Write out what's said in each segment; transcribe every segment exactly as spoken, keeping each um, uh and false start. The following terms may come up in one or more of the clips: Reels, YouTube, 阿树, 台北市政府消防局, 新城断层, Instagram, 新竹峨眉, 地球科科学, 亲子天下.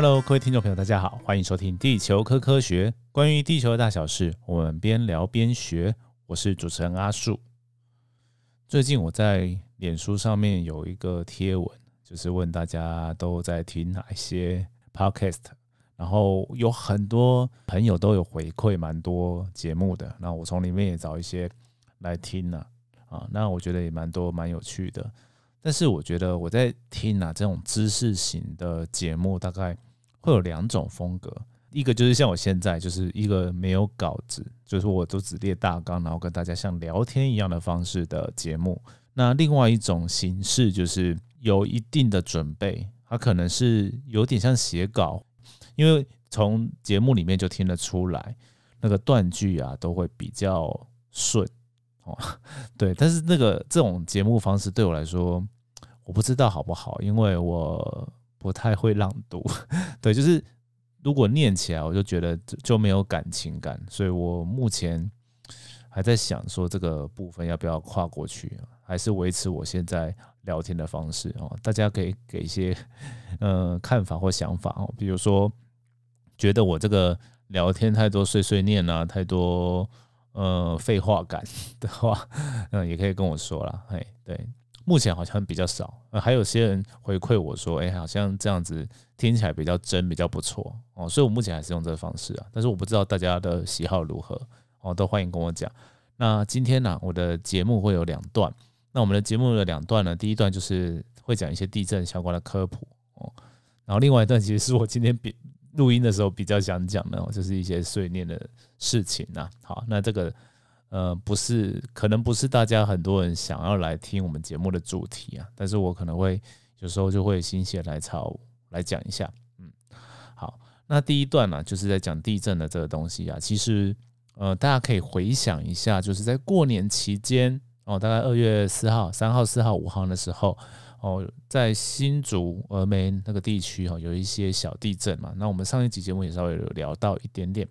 Hello， 各位听众朋友，大家好，欢迎收听《地球科科学》，关于地球的大小事，我们边聊边学。我是主持人阿树。最近我在脸书上面有一个贴文，就是问大家都在听哪些 podcast， 然后有很多朋友都有回馈蛮多节目的，那我从里面也找一些来听啊，啊那我觉得也蛮多蛮有趣的。但是我觉得我在听啊这种知识型的节目，大概会有两种风格，一个就是像我现在就是一个没有稿子，就是我都只列大纲，然后跟大家像聊天一样的方式的节目。那另外一种形式就是有一定的准备，它可能是有点像写稿，因为从节目里面就听得出来，那个断句啊都会比较顺。对，但是那个这种节目方式对我来说，我不知道好不好，因为我不太会朗读。对，就是如果念起来，我就觉得就没有感情感，所以我目前还在想说这个部分要不要跨过去，还是维持我现在聊天的方式。大家可以给一些、呃、看法或想法，比如说觉得我这个聊天太多碎碎念啊，太多。呃，废话感的话，嗯，也可以跟我说啦。哎，对，目前好像比较少，呃、还有些人回馈我说，哎、欸，好像这样子听起来比较真，比较不错哦。所以我目前还是用这个方式啊，但是我不知道大家的喜好如何哦，都欢迎跟我讲。那今天呢、啊，我的节目会有两段。那我们的节目的两段呢，第一段就是会讲一些地震相关的科普哦，然后另外一段其实是我今天比。录音的时候比较想讲的，就是一些碎念的事情啊。好，那这个呃不是，可能不是大家很多人想要来听我们节目的主题啊，但是我可能会有时候就会心血来潮来讲一下。嗯，好，那第一段呢、啊，就是在讲地震的这个东西啊。其实呃，大家可以回想一下，就是在过年期间哦，大概二月四号、三号、四号、五号的时候。哦，在新竹峨眉那个地区、哦、有一些小地震嘛，那我们上一集节目也稍微有聊到一点点。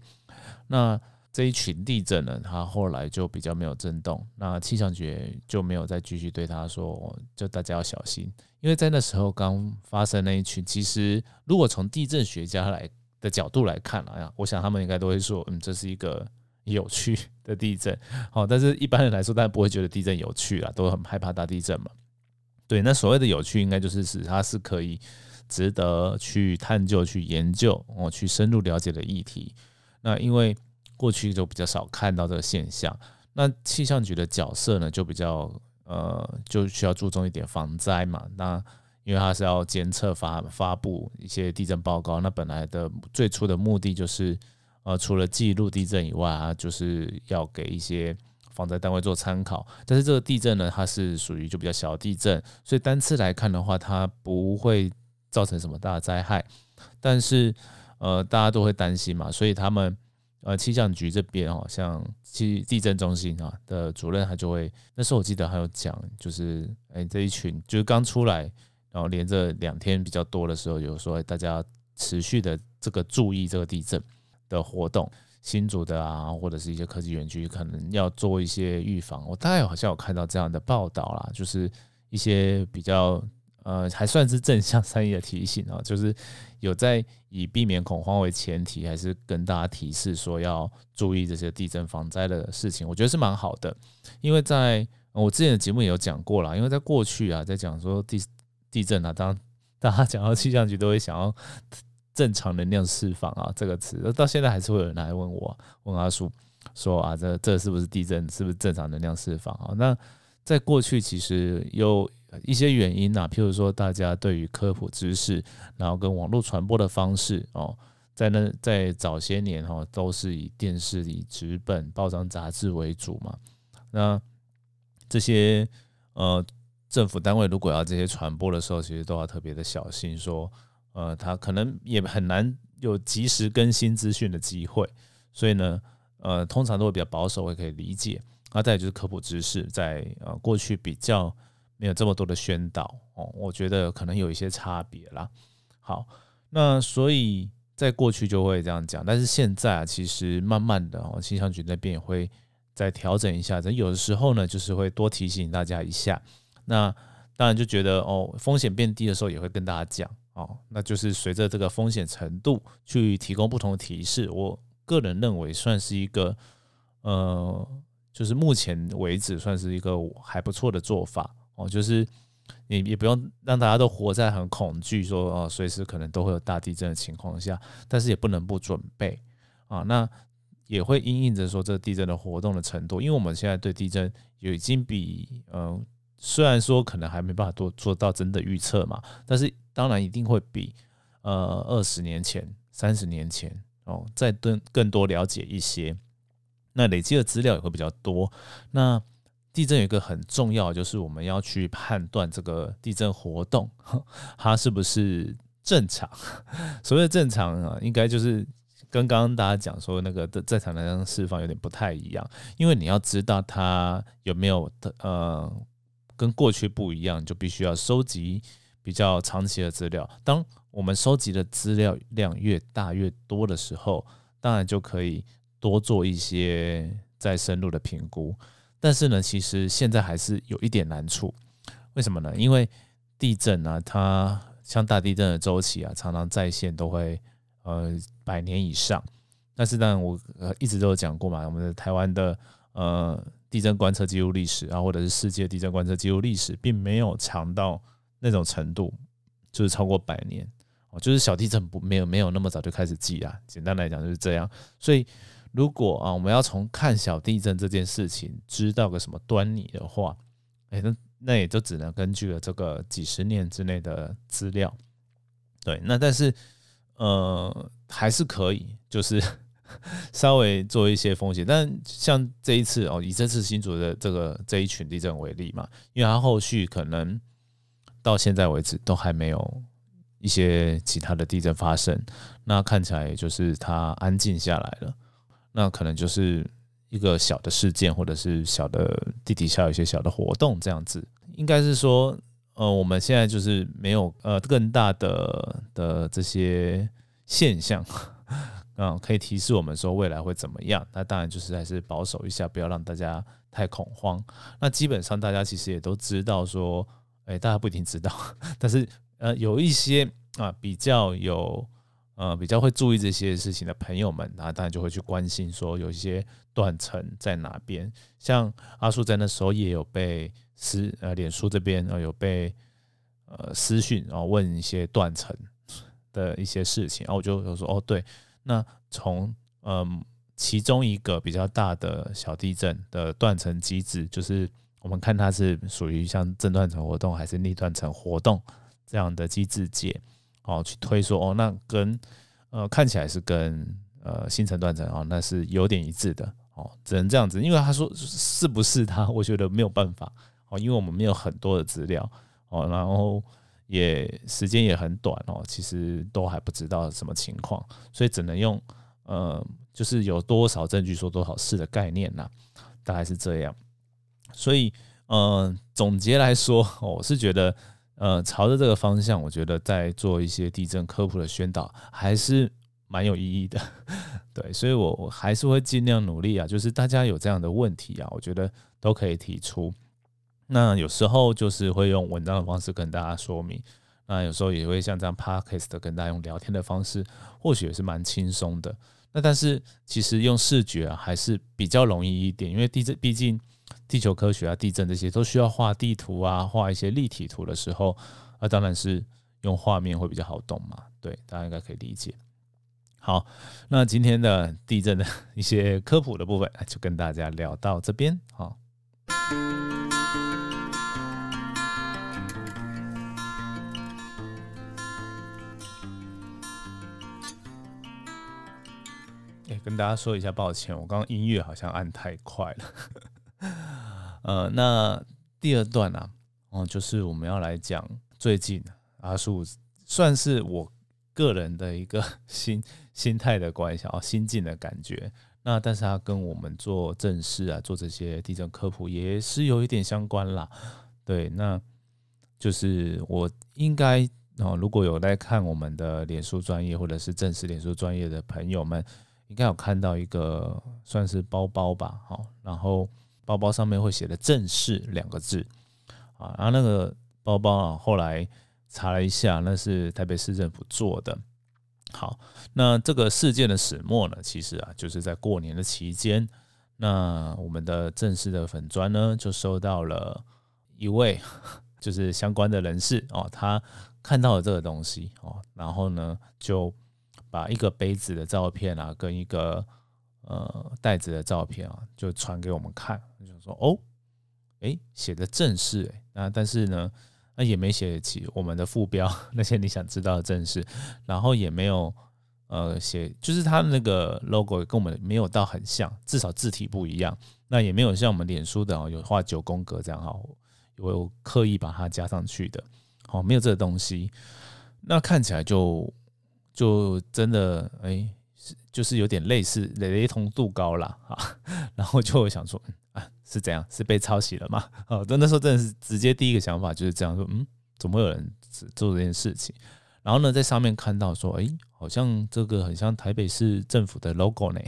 那这一群地震呢，它后来就比较没有震动，那气象局就没有再继续对它说、哦、就大家要小心，因为在那时候刚发生那一群，其实如果从地震学家来的角度来看、啊、我想他们应该都会说嗯，这是一个有趣的地震、哦、但是一般人来说当然不会觉得地震有趣啦，都很害怕大地震嘛。对，那所谓的有趣应该就是指它是可以值得去探究、去研究、哦、去深入了解的议题。那因为过去就比较少看到这个现象，那气象局的角色呢就比较呃，就需要注重一点防灾嘛。那因为它是要监测 发, 发布一些地震报告，那本来的最初的目的就是呃，除了记录地震以外、啊、就是要给一些防灾单位做参考。但是这个地震呢，它是属于就比较小的地震，所以单次来看的话，它不会造成什么大的灾害。但是呃，大家都会担心嘛，所以他们呃气象局这边哦，像地震中心啊的主任，他就会那时候我记得还有讲，就是哎、欸、这一群就是刚出来，然后连着两天比较多的时候，有说大家持续的这个注意这个地震的活动。新竹的啊，或者是一些科技园区，可能要做一些预防。我大概好像有看到这样的报道啦，就是一些比较呃，还算是正向善意的提醒啊，就是有在以避免恐慌为前提，还是跟大家提示说要注意这些地震防灾的事情。我觉得是蛮好的，因为在、呃、我之前的节目也有讲过啦，因为在过去啊，在讲说 地, 地震啊，当大家讲到气象局都会想要。正常能量释放啊，这个词到现在还是会有人来问我，问阿叔说啊，这这是不是地震？是不是正常能量释放啊？那在过去其实有一些原因啊，譬如说大家对于科普知识，然后跟网络传播的方式哦，在那在早些年哈、哦，都是以电视、以纸本、报章、杂志为主嘛。那这些呃政府单位如果要这些传播的时候，其实都要特别的小心说。呃，他可能也很难有及时更新资讯的机会，所以呢，呃，通常都会比较保守，我也可以理解。那再来就是科普知识，在呃过去比较没有这么多的宣导哦，我觉得可能有一些差别啦。好，那所以在过去就会这样讲，但是现在啊，其实慢慢的哦，气象局那边也会再调整一下，有的时候呢，就是会多提醒大家一下。那当然就觉得哦，风险变低的时候也会跟大家讲。哦，那就是随着这个风险程度去提供不同的提示。我个人认为算是一个呃，就是目前为止算是一个还不错的做法哦，就是你也不用让大家都活在很恐惧说哦，随时可能都会有大地震的情况下，但是也不能不准备啊。那也会因应着说这地震的活动的程度，因为我们现在对地震也已经比呃，虽然说可能还没办法多做到真的预测嘛，但是当然一定会比呃二十年前、三十年前哦，再更更多了解一些，那累积的资料也会比较多。那地震有一个很重要的就是我们要去判断这个地震活动它是不是正常。所谓的正常啊，应该就是跟刚刚大家讲说那个正常能量释放有点不太一样，因为你要知道它有没有呃跟过去不一样，就必须要收集比较长期的资料。当我们收集的资料量越大越多的时候，当然就可以多做一些再深入的评估。但是呢，其实现在还是有一点难处，为什么呢？因为地震啊，它像大地震的周期啊，常常在线都会呃百年以上。但是当然我、呃、一直都有讲过嘛，我们的台湾的呃地震观测记录历史啊，或者是世界地震观测记录历史，并没有长到那种程度，就是超过百年，哦、就是小地震不没有没有那么早就开始记啊。简单来讲就是这样，所以。如果、啊、我们要从看小地震这件事情知道个什么端倪的话、欸、那, 那也就只能根据了这个几十年之内的资料。对，那但是呃还是可以就是稍微做一些风险。但像这一次、哦、以这次新竹的这个这一群地震为例嘛，因为它后续可能到现在为止都还没有一些其他的地震发生，那看起来就是它安静下来了。那可能就是一个小的事件，或者是小的地底下有一些小的活动这样子。应该是说，呃，我们现在就是没有呃更大的的这些现象，嗯，可以提示我们说未来会怎么样。那当然就是还是保守一下，不要让大家太恐慌。那基本上大家其实也都知道说，哎、欸，大家不一定知道，但是呃有一些啊、呃、比较有。呃，比较会注意这些事情的朋友们，那当然就会去关心说有一些断层在哪边。像阿树在那时候也有被私呃脸书这边、呃、有被呃私讯，然后问一些断层的一些事情，然后我就说哦对，那从嗯、呃、其中一个比较大的小地震的断层机制，就是我们看它是属于像正断层活动还是逆断层活动这样的机制解。哦，去推说哦，那跟呃看起来是跟呃新城断层哦，那是有点一致的哦，只能这样子。因为他说是不是他，我觉得没有办法哦，因为我们没有很多的资料哦，然后也时间也很短哦，其实都还不知道什么情况，所以只能用呃就是有多少证据说多少事的概念呐、啊，大概是这样。所以呃总结来说，哦、我是觉得。呃，朝着这个方向，我觉得在做一些地震科普的宣导还是蛮有意义的，对，所以我我还是会尽量努力啊。就是大家有这样的问题啊，我觉得都可以提出。那有时候就是会用文章的方式跟大家说明，那有时候也会像这样 podcast 跟大家用聊天的方式，或许也是蛮轻松的。那但是其实用视觉啊，还是比较容易一点，因为地震毕竟。地球科学啊，地震这些都需要画地图啊，画一些立体图的时候，啊，当然是用画面会比较好懂嘛。对，大家应该可以理解。好，那今天的地震的一些科普的部分就跟大家聊到这边。好，欸，跟大家说一下抱歉，我刚刚音乐好像按太快了。呃，那第二段啊，哦，就是我们要来讲最近阿树算是我个人的一个心心态的关系啊，心境的感觉。那但是他跟我们做正事啊，做这些地震科普也是有一点相关啦。对，那就是我应该哦，如果有在看我们的脸书专页或者是正式脸书专页的朋友们，应该有看到一个算是包包吧，好、哦，然后。包包上面会写的正式两个字啊，然后那个包包啊，后来查了一下，那是台北市政府做的。好，那这个事件的始末呢，其实啊，就是在过年的期间，那我们的正式的粉专呢，就收到了一位就是相关的人士哦，他看到了这个东西哦，然后呢，就把一个杯子的照片啊，跟一个呃袋子的照片啊，就传给我们看，就说哦，哎，写的正式哎、欸，那但是呢。那也没写起我们的副标那些你想知道的正式，然后也没有呃写，就是它那个 logo 跟我们没有到很像，至少字体不一样。那也没有像我们脸书的、哦、有画九宫格这样哈，我有刻意把它加上去的，好、哦，没有这个东西。那看起来就就真的哎、欸，就是有点类似雷同度高啦啊。然后就想说。是怎样？是被抄袭了吗？哦，那时候真的是直接第一个想法就是这样说，嗯，怎么会有人做这件事情？然后呢，在上面看到说，哎、欸，好像这个很像台北市政府的 logo 呢，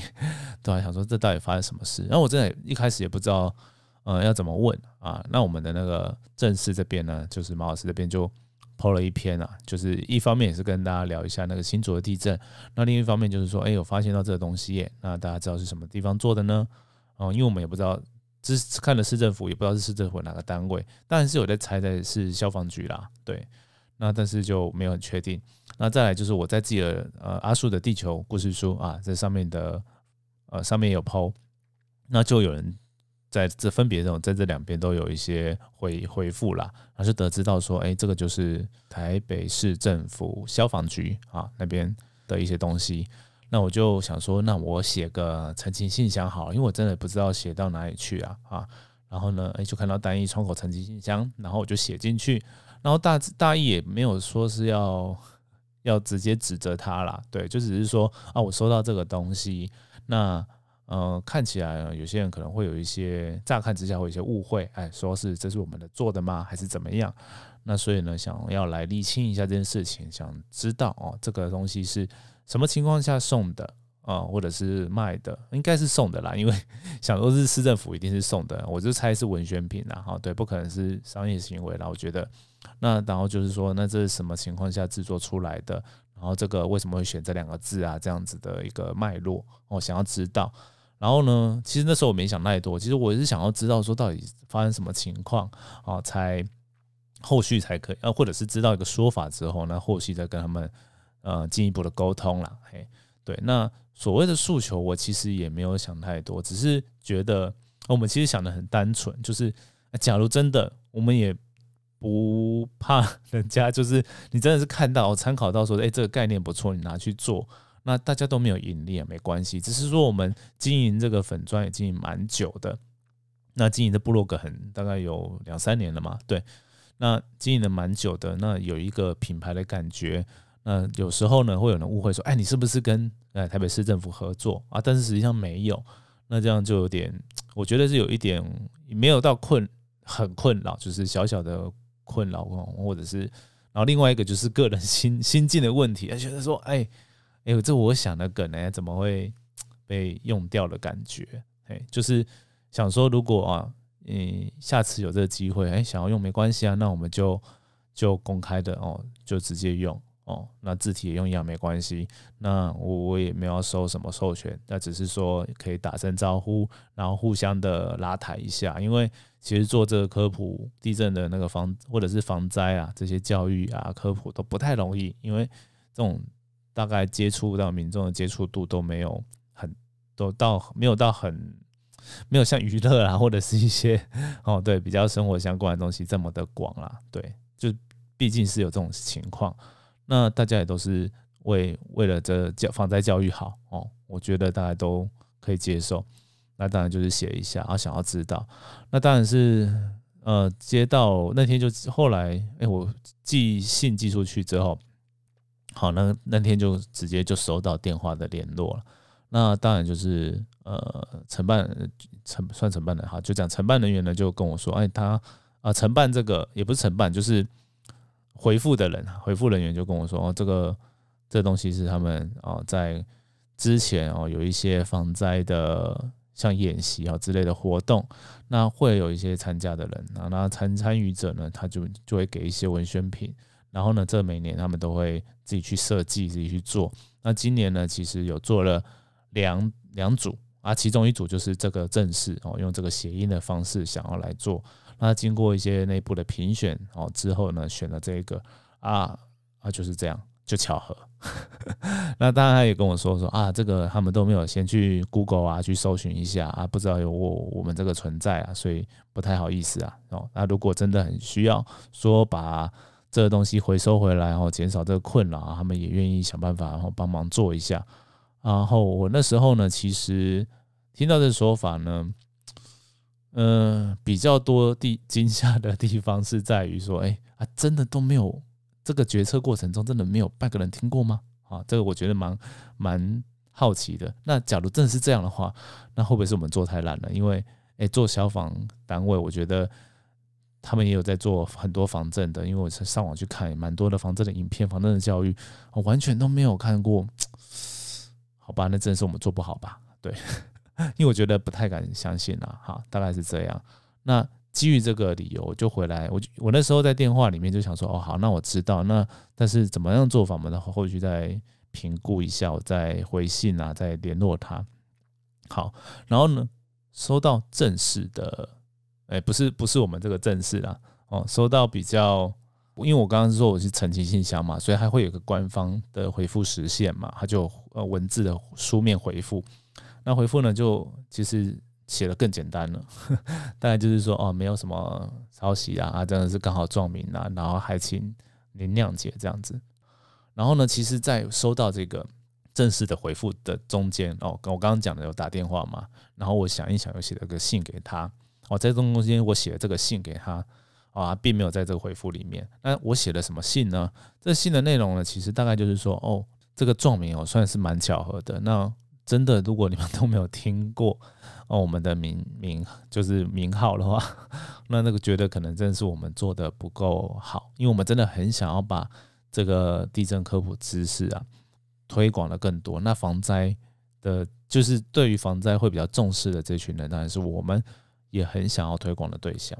对啊，想说这到底发生什么事？然后我真的一开始也不知道，呃，要怎么问啊。那我们的那个正式这边呢，就是马老师这边就 po 了一篇啊，就是一方面也是跟大家聊一下那个新竹的地震，那另一方面就是说，哎、欸，我发现到这个东西耶，那大家知道是什么地方做的呢？哦，因为我们也不知道。只是看了市政府，也不知道是市政府哪个单位，当然是有在猜的是消防局啦，对，那但是就没有很确定。那再来就是我在自己的、呃、阿树的地球故事书啊，在上面的呃上面有 po， 那就有人在这分别这种在这两边都有一些回回复啦，然后就得知到说，哎、欸，这个就是台北市政府消防局啊那边的一些东西。那我就想说，那我写个澄清信箱好了，因为我真的不知道写到哪里去啊啊！然后呢，欸、就看到单一窗口澄清信箱，然后我就写进去，然后大大意也没有说是要要直接指责他啦，对，就只是说啊，我收到这个东西，那呃看起来有些人可能会有一些乍看之下会有一些误会，哎，说是这是我们的做的吗，还是怎么样？那所以呢，想要来厘清一下这件事情，想知道哦，这个东西是。什么情况下送的、呃、或者是卖的，应该是送的啦，因为想说是市政府一定是送的，我就猜是文宣品啦，对，不可能是商业行为啦，我觉得。那然后就是说，那这是什么情况下制作出来的？然后这个为什么会选这两个字啊？这样子的一个脉络，我、哦、想要知道。然后呢，其实那时候我没想太多，其实我是想要知道说到底发生什么情况、哦、才后续才可以、啊，或者是知道一个说法之后，那后续再跟他们。呃，进一步的沟通啦，嘿，对，那所谓的诉求，我其实也没有想太多，只是觉得我们其实想的很单纯，就是假如真的，我们也不怕人家，就是你真的是看到、参考到说，哎、欸，这个概念不错，你拿去做，那大家都没有盈利也没关系，只是说我们经营这个粉专也经营蛮久的，那经营的部落格很大概有两三年了嘛，对，那经营的蛮久的，那有一个品牌的感觉。呃、有时候呢，会有人误会说，哎，你是不是跟、呃、台北市政府合作啊？但是实际上没有，那这样就有点，我觉得是有一点没有到困，很困扰，就是小小的困扰，或者是，然后另外一个就是个人心心境的问题，觉得说，哎，哎，这我想的梗呢，怎么会被用掉的感觉？哎，就是想说，如果啊，嗯，下次有这个机会，哎，想要用没关系啊，那我们就就公开的哦，就直接用。哦，那字体也用一样没关系，那 我, 我也没有要收什么授权，那只是说可以打声招呼，然后互相的拉抬一下，因为其实做这个科普地震的那个防或者是防灾啊这些教育啊科普都不太容易，因为这种大概接触到民众的接触度都没有很都到没有到很没有像娱乐啊或者是一些哦对比较生活相关的东西这么的广啦，对，就毕竟是有这种情况。那大家也都是 为, 为了这防灾教育好、哦、我觉得大家都可以接受。那当然就是写一下、啊、想要知道。那当然是呃接到那天就后来我寄信寄出去之后，好，那那天就直接就收到电话的联络了。那当然就是呃承办承算承办人哈，就讲承办人员呢就跟我说，哎，他呃承办这个也不是承办，就是。回复的人，回复人员就跟我说，哦，这个这东西是他们哦在之前哦有一些防灾的像演习啊、哦、之类的活动，那会有一些参加的人啊，那参参与者呢，他就就会给一些文宣品，然后呢，这每年他们都会自己去设计，自己去做。那今年呢，其实有做了两两组啊，其中一组就是这个正式哦，用这个谐音的方式想要来做。那经过一些内部的评选哦之后呢，选了这个啊啊就是这样，就巧合。那当然他也跟我说说啊，这个他们都没有先去 Google 啊，去搜寻一下啊，不知道有我我们这个存在啊，所以不太好意思啊。哦，那如果真的很需要说把这个东西回收回来，哦，减少这个困扰，他们也愿意想办法，然后帮忙做一下。然后我那时候呢，其实听到这说法呢，呃，比较多地惊吓的地方是在于说，哎啊，真的都没有这个决策过程中真的没有半个人听过吗？啊，这个我觉得蛮蛮好奇的。那假如真的是这样的话，那会不会是我们做太烂了？因为哎，做消防单位，我觉得他们也有在做很多防震的，因为我上网去看蛮多的防震的影片、防震的教育，我完全都没有看过。好吧，那真的是我们做不好吧？对，因为我觉得不太敢相信啦。好，大概是这样。那基于这个理由，我就回来，我我那时候在电话里面就想说，哦，好，那我知道，那但是怎么样做法，我们后续再评估一下，我再回信啊，再联络他。好，然后呢，收到正式的。欸、不是不是我们这个正式啦，哦，收到比较，因为我刚刚说我是陈情信箱嘛，所以它会有一个官方的回复时限嘛，它就呃文字的书面回复，那回复呢就其实写得更简单了，大概就是说哦没有什么抄袭啊，啊真的是刚好撞名啊，然后还请您谅解这样子，然后呢，其实在收到这个正式的回复的中间哦，我刚刚讲的有打电话嘛，然后我想一想又写了个信给他。哦，在中间我写了这个信给他，啊，并没有在这个回复里面。那我写了什么信呢？这信的内容呢，其实大概就是说，哦，这个撞名哦，算是蛮巧合的。那真的，如果你们都没有听过哦，我们的名名就是名号的话，那那个觉得可能真的是我们做的不够好，因为我们真的很想要把这个地震科普知识啊推广的更多。那防灾的，就是对于防灾会比较重视的这群人，当然是我们。也很想要推广的对象，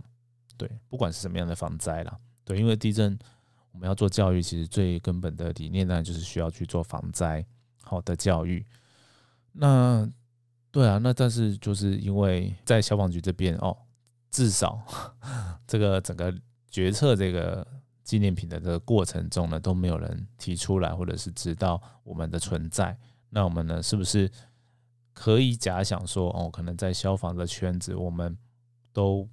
对，不管是什么样的防灾啦，对，因为地震我们要做教育，其实最根本的理念当然就是需要去做防灾好的教育。那对啊，那但是就是因为在消防局这边哦，至少这个整个决策这个纪念品的这个过程中呢，都没有人提出来或者是知道我们的存在。那我们呢，是不是？可以假想说，哦，可能在消防的圈子，我们都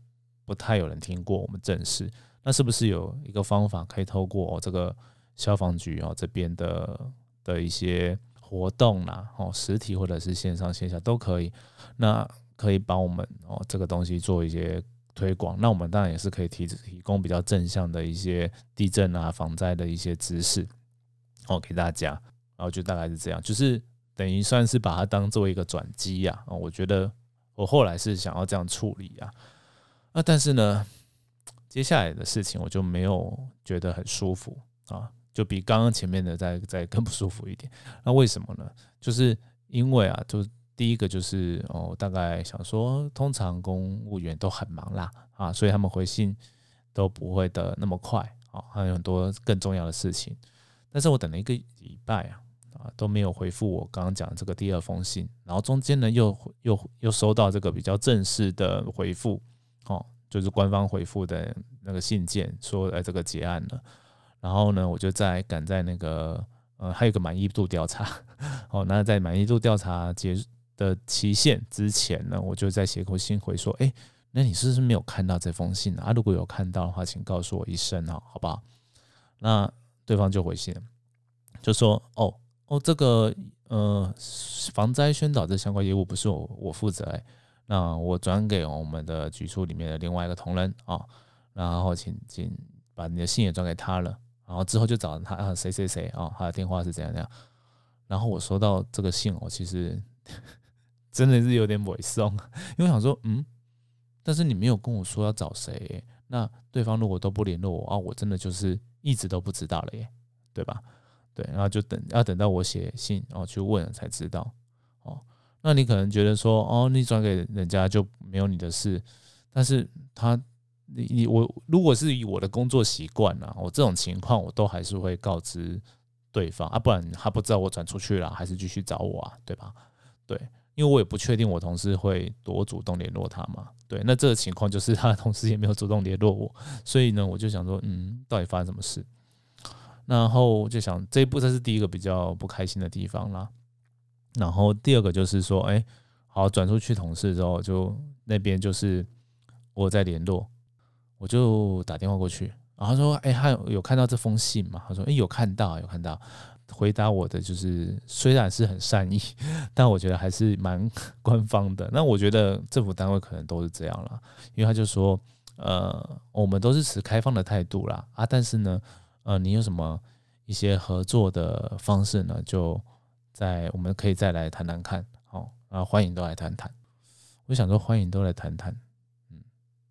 不太有人听过我们正式。那是不是有一个方法可以透过、哦、这个消防局哦这边的的一些活动啦，哦，实体或者是线上线下都可以，那可以帮我们哦这个东西做一些推广。那我们当然也是可以提提供比较正向的一些地震啊、防灾的一些知识哦给大家。然后就大概是这样，就是。等于算是把它当做一个转机啊，我觉得我后来是想要这样处理啊，啊，但是呢，接下来的事情我就没有觉得很舒服啊，就比刚刚前面的再再更不舒服一点。那为什么呢？就是因为啊，就第一个就是哦，大概想说，通常公务员都很忙啦啊，所以他们回信都不会的那么快啊，还有很多更重要的事情。但是我等了一个礼拜啊。都没有回复我刚刚讲这个第二封信，然后中间呢 又, 又, 又收到这个比较正式的回复、哦、就是官方回复的那个信件说、哎、这个结案了，然后呢我就在赶在那个、呃、还有一个满意度调查、哦、那在满意度调查结的期限之前呢，我就在写口信回说，哎，那你是不是没有看到这封信 啊, 啊？如果有看到的话请告诉我一声好不好？那对方就回信了，就说哦哦，这个呃，防灾宣导这相关业务不是我我负责、欸，那我转给我们的局处里面的另外一个同仁啊、哦，然后请请把你的信也转给他了，然后之后就找他啊谁谁谁啊，他的电话是怎样怎样，然后我收到这个信，我其实真的是有点委屈，因为想说嗯，但是你没有跟我说要找谁、欸，那对方如果都不联络我啊，我真的就是一直都不知道了耶、欸，对吧？对，然后就等要等到我写信、哦、去问了才知道、哦、那你可能觉得说哦，你转给人家就没有你的事，但是他你你我如果是以我的工作习惯啦，我这种情况我都还是会告知对方啊，不然他不知道我转出去了，还是继续找我啊，对吧？对，因为我也不确定我同事会多主动联络他嘛。对，那这个情况就是他的同事也没有主动联络我，所以呢，我就想说，嗯，到底发生什么事？然后就想这一步，这是第一个比较不开心的地方啦。然后第二个就是说，哎、欸，好，转出去同事之后，就那边就是我在联络，我就打电话过去，然后他说，哎、欸，他有看到这封信吗？他说，哎、欸，有看到，有看到。回答我的就是虽然是很善意，但我觉得还是蛮官方的。那我觉得政府单位可能都是这样啦，因为他就说，呃，我们都是持开放的态度啦，啊，但是呢，呃，你有什么一些合作的方式呢？就在我们可以再来谈谈看，好、哦，啊，欢迎都来谈谈。我想说，欢迎都来谈谈，嗯，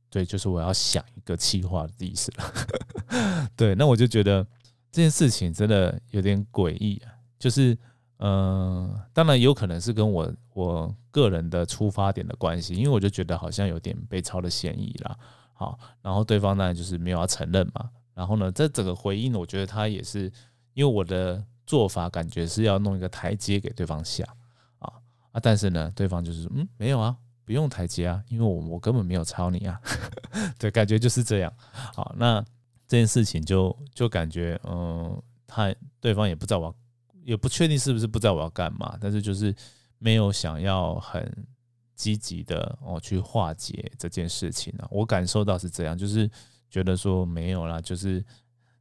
对，就是我要想一个企划的意思了。对，那我就觉得。这件事情真的有点诡异啊，就是，呃，当然有可能是跟我我个人的出发点的关系，因为我就觉得好像有点被抄的嫌疑啦。好，然后对方当然就是没有要承认嘛。然后呢，这整个回应，我觉得他也是因为我的做法，感觉是要弄一个台阶给对方下啊啊，但是呢，对方就是嗯，没有啊，不用台阶啊，因为我我根本没有抄你啊，对，感觉就是这样。好，那。这件事情就就感觉，嗯，他对方也不知道我要，也不确定是不是不知道我要干嘛，但是就是没有想要很积极的哦去化解这件事情啊。我感受到是这样，就是觉得说没有啦，就是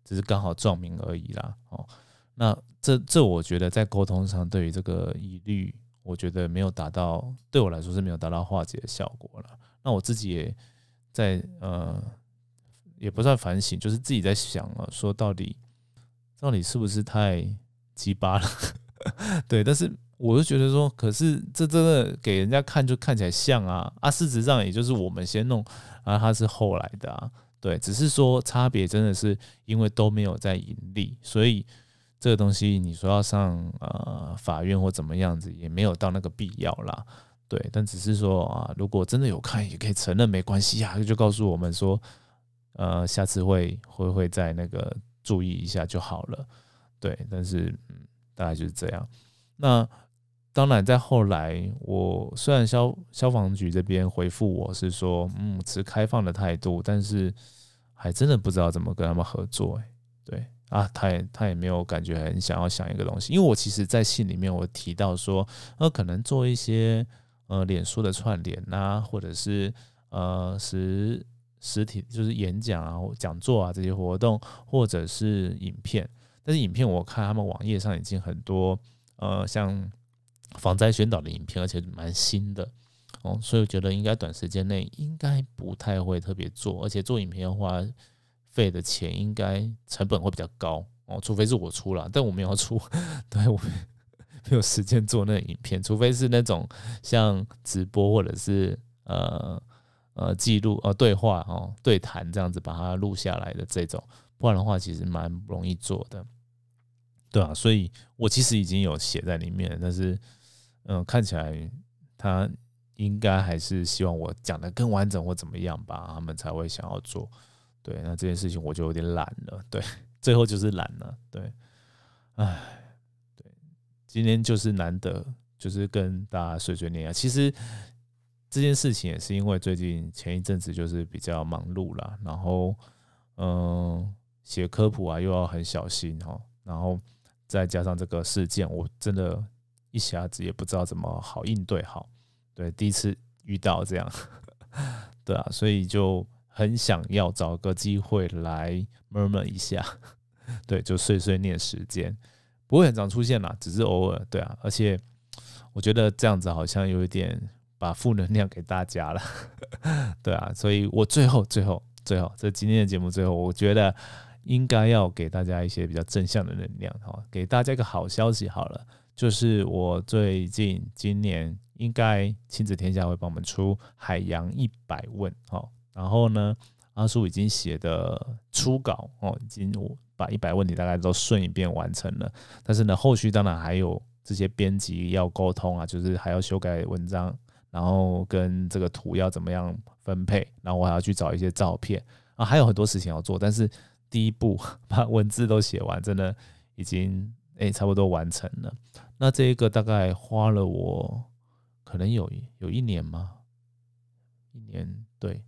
只是刚好撞名而已啦。哦，那这这我觉得在沟通上对于这个疑虑，我觉得没有达到，对我来说是没有达到化解的效果啦。那我自己也在呃。也不算反省，就是自己在想啊，说到底，到底是不是太鸡巴了？对，但是我就觉得说，可是这真的给人家看就看起来像啊啊，事实上也就是我们先弄啊，他是后来的啊，对，只是说差别真的是因为都没有在盈利，所以这个东西你说要上呃法院或怎么样子，也没有到那个必要啦，对，但只是说啊，如果真的有看也可以承认没关系啊，就告诉我们说。呃，下次会会会再那个注意一下就好了，对。但是，嗯，大概就是这样。那当然，在后来，我虽然消消防局这边回复我是说，嗯，持开放的态度，但是还真的不知道怎么跟他们合作、欸。对啊，他也他也没有感觉很想要想一个东西，因为我其实，在信里面我提到说，呃，可能做一些呃脸书的串联啊，或者是呃是。实体就是演讲啊、讲座啊这些活动，或者是影片。但是影片我看他们网页上已经很多，呃，像防灾宣导的影片，而且蛮新的哦，所以我觉得应该短时间内应该不太会特别做，而且做影片的话，费的钱应该成本会比较高哦，除非是我出啦，但我没有出，对我没有时间做那个影片，除非是那种像直播或者是呃。呃，记录呃对话哦，对谈这样子把它录下来的这种，不然的话其实蛮不容易做的，对啊，所以我其实已经有写在里面，但是嗯、呃，看起来他应该还是希望我讲的更完整或怎么样吧，他们才会想要做。对，那这件事情我就有点懒了，对，最后就是懒了，对，唉，对，今天就是难得就是跟大家碎碎念啊，其实。这件事情也是因为最近前一阵子就是比较忙碌啦，然后嗯，写科普啊又要很小心哦，然后再加上这个事件，我真的一下子也不知道怎么好应对好，对，第一次遇到这样，对啊，所以就很想要找个机会来 murmur 一下，对，就碎碎念时间，不会很常出现啦，只是偶尔，对啊，而且我觉得这样子好像有一点。把负能量给大家了，对啊，所以我最后、最后、最后，这今天的节目最后，我觉得应该要给大家一些比较正向的能量，给大家一个好消息好了，就是我最近今年应该亲子天下会帮我们出海洋一百问，然后呢，阿叔已经写的初稿已经把一百问题大概都顺一遍完成了，但是呢，后续当然还有这些编辑要沟通啊，就是还要修改文章。然后跟这个图要怎么样分配，然后我还要去找一些照片啊，还有很多事情要做。但是第一步把文字都写完，真的已经、欸、差不多完成了。那这一个大概花了我可能有有一年吗？一年，对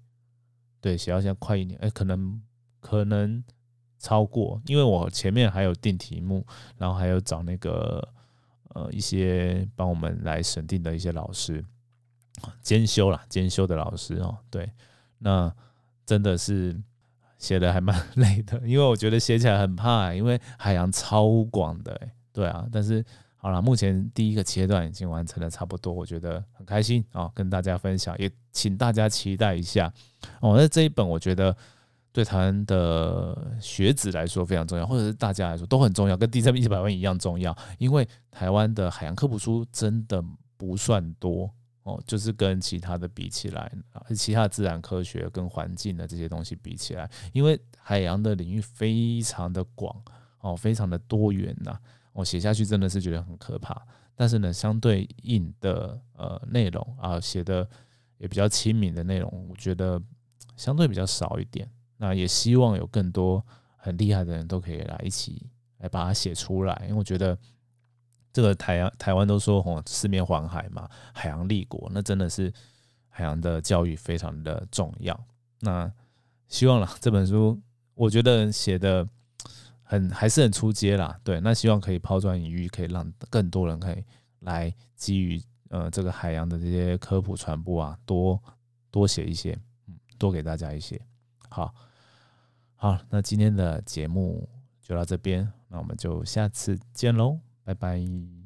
对，写到现在快一年，欸、可能可能超过，因为我前面还有定题目，然后还有找那个呃一些帮我们来审定的一些老师。兼修啦，兼修的老师哦，对，那真的是写的还蛮累的，因为我觉得写起来很怕、欸，因为海洋超广的、欸，对啊，但是好啦，目前第一个阶段已经完成了差不多，我觉得很开心啊、哦，跟大家分享，也请大家期待一下哦。那这一本我觉得对台湾的学子来说非常重要，或者是大家来说都很重要，跟地震一百万一样重要，因为台湾的海洋科普书真的不算多。哦、就是跟其他的比起来，其他自然科学跟环境的这些东西比起来，因为海洋的领域非常的广、哦、非常的多元啊，我、哦、写下去真的是觉得很可怕，但是呢，相对应的呃内容啊，写的也比较亲民的内容，我觉得相对比较少一点。那也希望有更多很厉害的人都可以来一起来把它写出来，因为我觉得这个台台湾都说、哦、四面环海嘛，海洋立国，那真的是海洋的教育非常的重要。那希望啦，这本书我觉得写的很还是很出街啦，对，那希望可以抛砖引玉，可以让更多人可以来基于呃这个海洋的这些科普传播啊，多多写一些，多给大家一些。好，好，那今天的节目就到这边，那我们就下次见喽。拜拜。